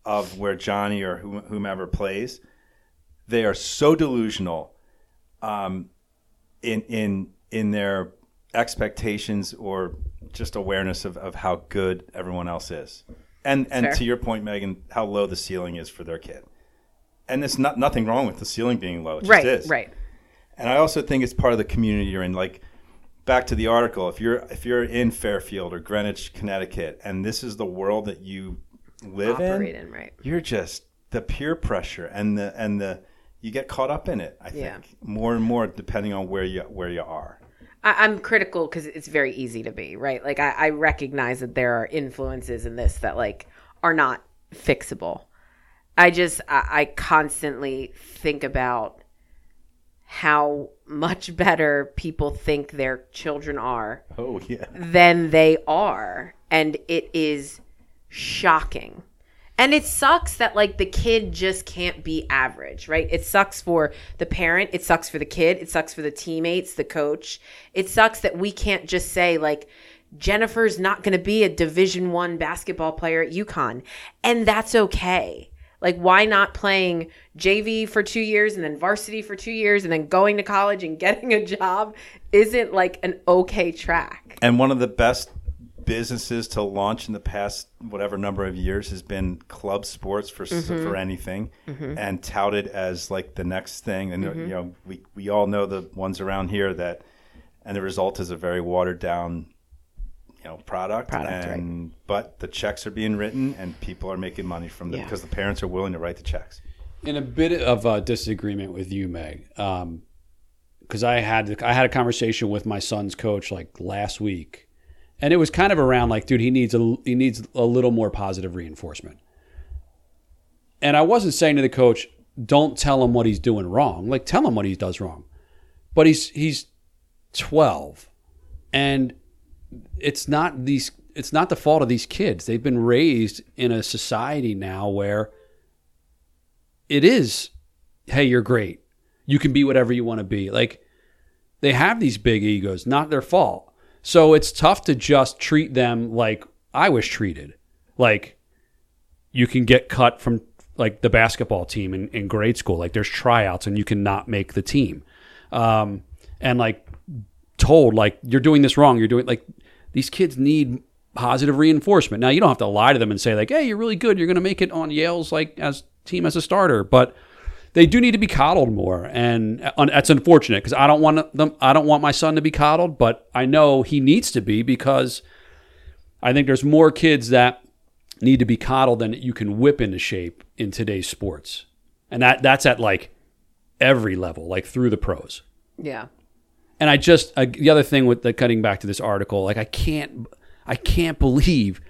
of where Johnny or whomever plays. They are so delusional um, in in in their expectations or just awareness of, of how good everyone else is. And and sure. To your point, Megan, how low the ceiling is for their kid. And there's not, nothing wrong with the ceiling being low. It just right, is. Right, right. And I also think it's part of the community you're in. Like, back to the article, if you're if you're in Fairfield or Greenwich, Connecticut, and this is the world that you live Operate in, in right. You're just the peer pressure and the and the you get caught up in it, I think, yeah. more and more depending on where you where you are. I'm critical because it's very easy to be, right? Like I, I recognize that there are influences in this that like are not fixable. I just, I, I constantly think about how much better people think their children are oh, yeah. than they are. And it is shocking. And it sucks that like the kid just can't be average, right? It sucks for the parent. It sucks for the kid. It sucks for the teammates, the coach. It sucks that we can't just say like, Jennifer's not going to be a Division One basketball player at UConn. And that's okay. Like, why not playing J V for two years and then varsity for two years and then going to college and getting a job isn't like an okay track. And one of the best businesses to launch in the past whatever number of years has been club sports for mm-hmm. for anything mm-hmm. and touted as like the next thing. And mm-hmm. you know, we we all know the ones around here that, and the result is a very watered down, you know, product. product and right. But the checks are being written and people are making money from them yeah. because the parents are willing to write the checks. In a bit of a disagreement with you, Meg, um, because I had I had a conversation with my son's coach like last week. And it was kind of around like, dude, he needs a he needs a little more positive reinforcement. And I wasn't saying to the coach, don't tell him what he's doing wrong. Like, tell him what he does wrong. But he's he's twelve, and it's not these it's not the fault of these kids. They've been raised in a society now where it is, hey, you're great. You can be whatever you want to be. Like, they have these big egos, not their fault. So it's tough to just treat them like I was treated. Like, you can get cut from like the basketball team in, in grade school. Like, there's tryouts and you cannot make the team. Um, and like told like, you're doing this wrong. You're doing like, these kids need positive reinforcement. Now, you don't have to lie to them and say like, hey, you're really good. You're going to make it on Yale's like as team as a starter. But they do need to be coddled more, and uh, that's unfortunate because I don't want them. I don't want my son to be coddled, but I know he needs to be because I think there's more kids that need to be coddled than you can whip into shape in today's sports, and that that's at like every level, like through the pros. Yeah. And I just I, the other thing with the cutting back to this article, like I can't I can't believe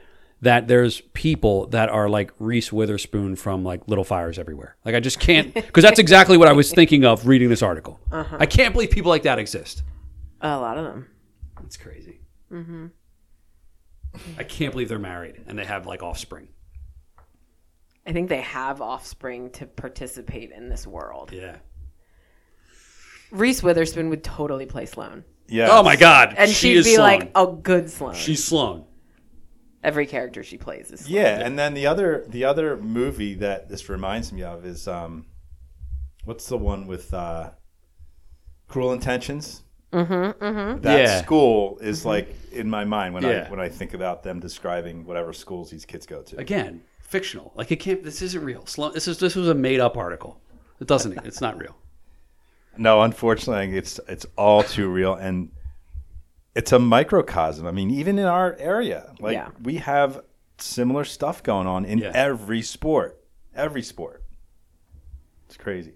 that there's people that are like Reese Witherspoon from like Little Fires Everywhere. Like I just can't, because that's exactly what I was thinking of reading this article. Uh-huh. I can't believe people like that exist. A lot of them. That's crazy. Mm-hmm. I can't believe they're married and they have like offspring. I think they have offspring to participate in this world. Yeah. Reese Witherspoon would totally play Sloane. Yeah. Oh my God. And she she'd is be Sloane. Like a good Sloane. She's Sloane. Every character she plays is Sloane. Yeah, and then the other the other movie that this reminds me of is um, what's the one with uh, Cruel Intentions? Mm-hmm, mm-hmm. That yeah. school is mm-hmm. like in my mind when yeah. I when I think about them describing whatever schools these kids go to. Again, fictional. Like it can't. This isn't real. Sloane, this is this was a made up article. It doesn't. It's not real. No, unfortunately, it's it's all too real and. It's a microcosm. I mean, even in our area, like yeah. we have similar stuff going on in yeah. every sport, every sport. It's crazy.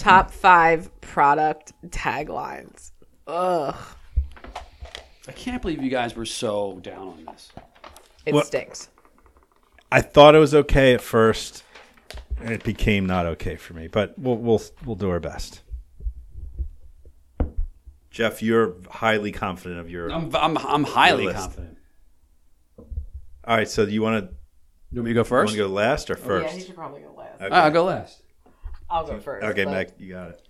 Top five product taglines. Ugh. I can't believe you guys were so down on this. It well, stinks. I thought it was okay at first, and it became not okay for me. But we'll we'll we'll do our best. Jeff, you're highly confident of your. I'm I'm, I'm highly list. confident. All right, so do you want to? You want me to go first? You want to go last or first? Yeah, he should probably go last. Okay. I'll go last. I'll go first. Okay, but... Meg, you got it.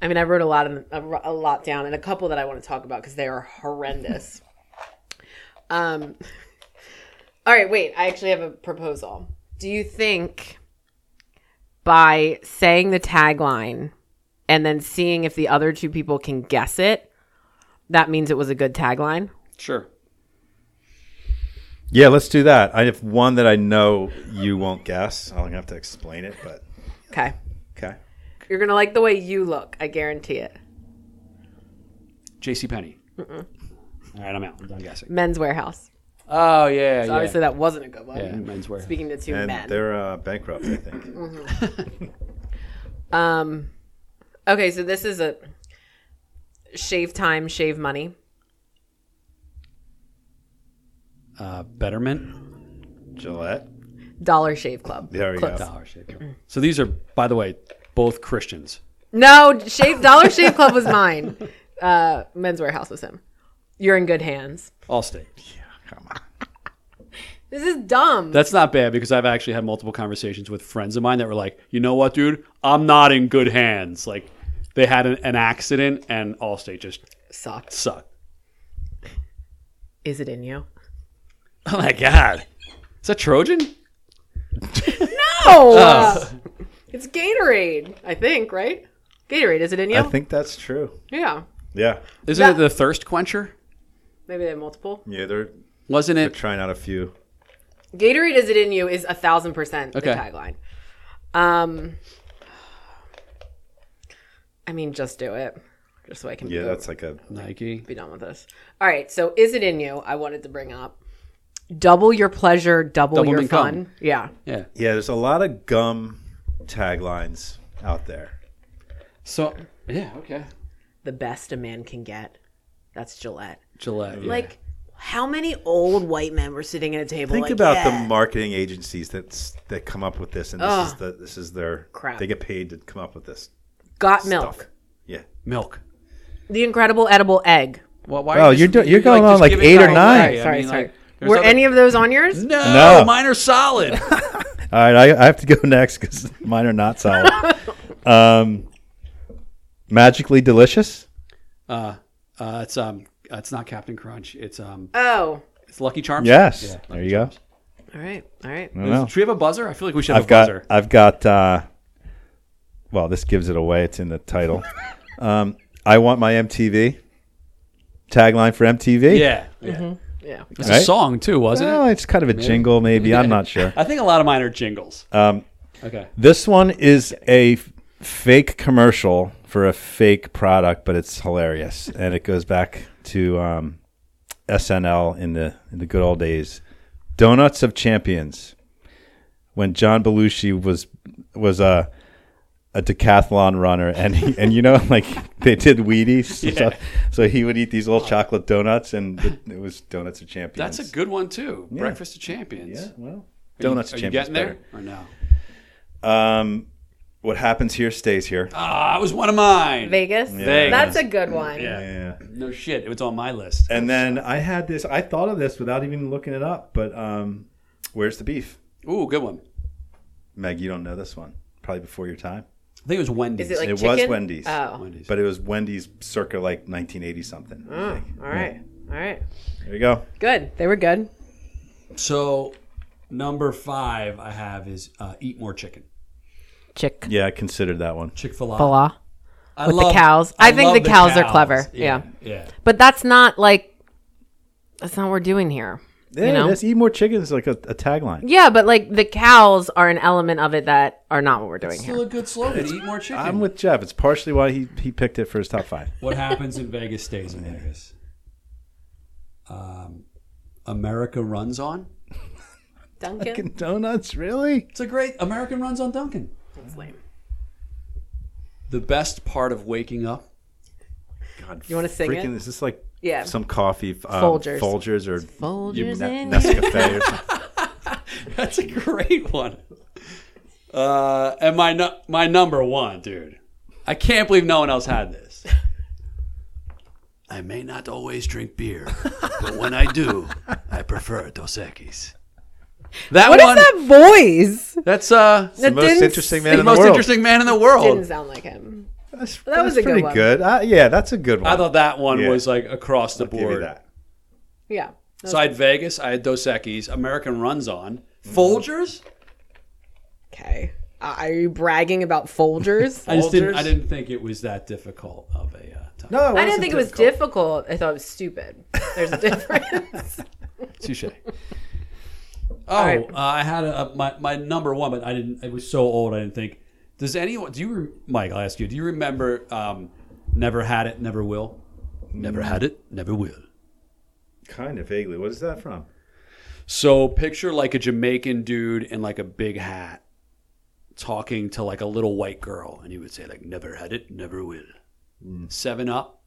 I mean, I wrote a lot of, a lot down, and a couple that I want to talk about because they are horrendous. um, all right, wait. I actually have a proposal. Do you think by saying the tagline and then seeing if the other two people can guess it, that means it was a good tagline? Sure. Yeah, let's do that. I have one that I know you won't guess. I'll have to explain it, but... Okay. Okay. You're going to like the way you look. I guarantee it. JCPenney. Mm-mm. All right, I'm out. I'm done guessing. Men's Warehouse. Oh, yeah, so yeah. Obviously that wasn't a good one. Yeah, Men's Warehouse. Speaking to two and men. They're uh, bankrupt, I think. Mm-hmm. um, okay, so this is a shave time, shave money. Uh, Betterment. Gillette. Dollar Shave Club. There we Clips. go. Dollar Shave Club. So these are, by the way, both Christians. No, shave Dollar Shave Club was mine. Uh, Men's Warehouse was him. You're in good hands. Allstate. Yeah, come on. This is dumb. That's not bad because I've actually had multiple conversations with friends of mine that were like, you know what, dude? I'm not in good hands. Like, they had an, an accident and Allstate just sucked. Sucked. Is it in you? Oh, my God. Is that Trojan? No, uh, it's Gatorade, I think, right? Gatorade, is it in you? I think that's true. Yeah. Yeah. Isn't that, it the thirst quencher? Maybe they have multiple. Yeah, they're. Wasn't it? They're trying out a few. Gatorade, is it in you? Is a thousand percent the tagline. Um, I mean, just do it, just so I can. Yeah, be, that's like a Nike. Be done with this. All right, so is it in you? I wanted to bring up. Double your pleasure, double, double your fun. Gum. Yeah. Yeah. Yeah, there's a lot of gum taglines out there. So, yeah, okay. The best a man can get. That's Gillette. Gillette, yeah. Like, how many old white men were sitting at a table Think like, about yeah. the marketing agencies that's, that come up with this, and this Ugh. is the this is their crap. They get paid to come up with this. Got stuff. Milk. Yeah. Milk. The Incredible Edible Egg. Well, why are oh, you you're, do, you're going like, on like eight or nine. Sorry, sorry. I mean, sorry. Like, There's Were other... any of those on yours? No, no. Mine are solid. All right, I, I have to go next because mine are not solid. um, magically delicious. Uh, uh, it's um, it's not Captain Crunch. It's um, oh, it's Lucky Charms. Yes, yeah, Lucky there you Charms. go. All right, all right. Does we have a buzzer? I feel like we should have I've a got, buzzer. I've got. Uh, well, this gives it away. It's in the title. um, I want my M T V. Tagline for M T V. Yeah. Yeah. Mm-hmm. Yeah. It's right? a song too, wasn't well, it? No, it's kind of a maybe. jingle maybe. Yeah. I'm not sure. I think a lot of mine are jingles. Um, okay. This one is a f- fake commercial for a fake product, but it's hilarious. And it goes back to um, S N L in the in the good old days. Donuts of Champions. When John Belushi was was a a decathlon runner and he, and you know like they did Wheaties and yeah. stuff. So he would eat these little chocolate donuts, and it, it was Donuts of Champions. That's a good one too. Yeah. Breakfast of Champions. Yeah, well, are Donuts you, of Champions. Are you getting better. there or no? Um, what happens here stays here. Ah, oh, it was one of mine. Vegas. Yeah. Vegas. That's a good one. Yeah. yeah, yeah. No shit, it was on my list. And then I had this. I thought of this without even looking it up. But um, where's the beef? Ooh, good one. Meg, you don't know this one. Probably before your time. I think it was Wendy's. Is it like it chicken? was Wendy's. Oh. Wendy's. But it was Wendy's circa like nineteen eighty something. Oh, all right. Yeah. All right. There you go. Good. They were good. So number five I have is uh, eat more chicken. Chick. Yeah, I considered that one. Chick-fil-A. Fil-A. I With love, the cows. I, I think the cows, the cows are clever. Yeah. yeah. Yeah. But that's not like, that's not what we're doing here. Yeah, you know? That's eat more chicken is like a, a tagline. Yeah, but like the cows are an element of it that are not what we're doing it's still here. Still a good slogan. It's, eat more chicken. I'm with Jeff. It's partially why he, he picked it for his top five. What happens in Vegas stays in Vegas. Um, America runs on Dunkin' Donuts. Really? It's a great American runs on Dunkin'. That's lame. The best part of waking up. God, you want to sing freaking, it? Is this like yeah. some coffee? Um, Folgers. Folgers or Folgers in Nescafe or something. That's a great one. Uh, and my nu- my number one, dude. I can't believe no one else had this. I may not always drink beer, but when I do, I prefer Dos Equis. That what one, is that voice? That's uh, that the most interesting man in the world. The most interesting man in the world. Didn't sound like him. That's, that that's was a pretty good. One. good. Uh, yeah, that's a good one. I thought that one yeah. was like across the I'll board. Give you that. Yeah. So I had Vegas. I had Dos Equis. American Runs On. Mm-hmm. Folgers. Okay. Uh, are you bragging about Folgers? Folgers? I just didn't. I didn't think it was that difficult of a. Uh, time. No, I didn't think difficult. it was difficult. I thought it was stupid. There's a difference. Touche. Oh, right. uh, I had a, a, my my number one, but I didn't. It was so old, I didn't think. Does anyone? Do you, Mike? I'll ask you. Do you remember? Um, never had it, never will. Never had it, never will. Kind of vaguely. What is that from? So picture like a Jamaican dude in like a big hat, talking to like a little white girl, and he would say like, "Never had it, never will." Mm. Seven Up.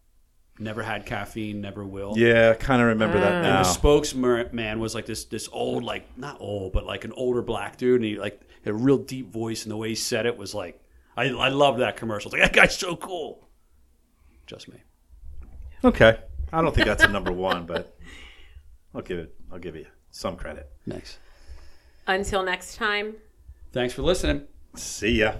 Never had caffeine, never will. Yeah, I kind of remember that now. And the spokesman was like this this old, like, not old, but like an older black dude. And he like had a real deep voice. And the way he said it was like, I, I loved that commercial. It's like, that guy's so cool. Just me. Okay. I don't think that's a number one, but I'll give it. I'll give you some credit. Thanks. Until next time. Thanks for listening. See ya.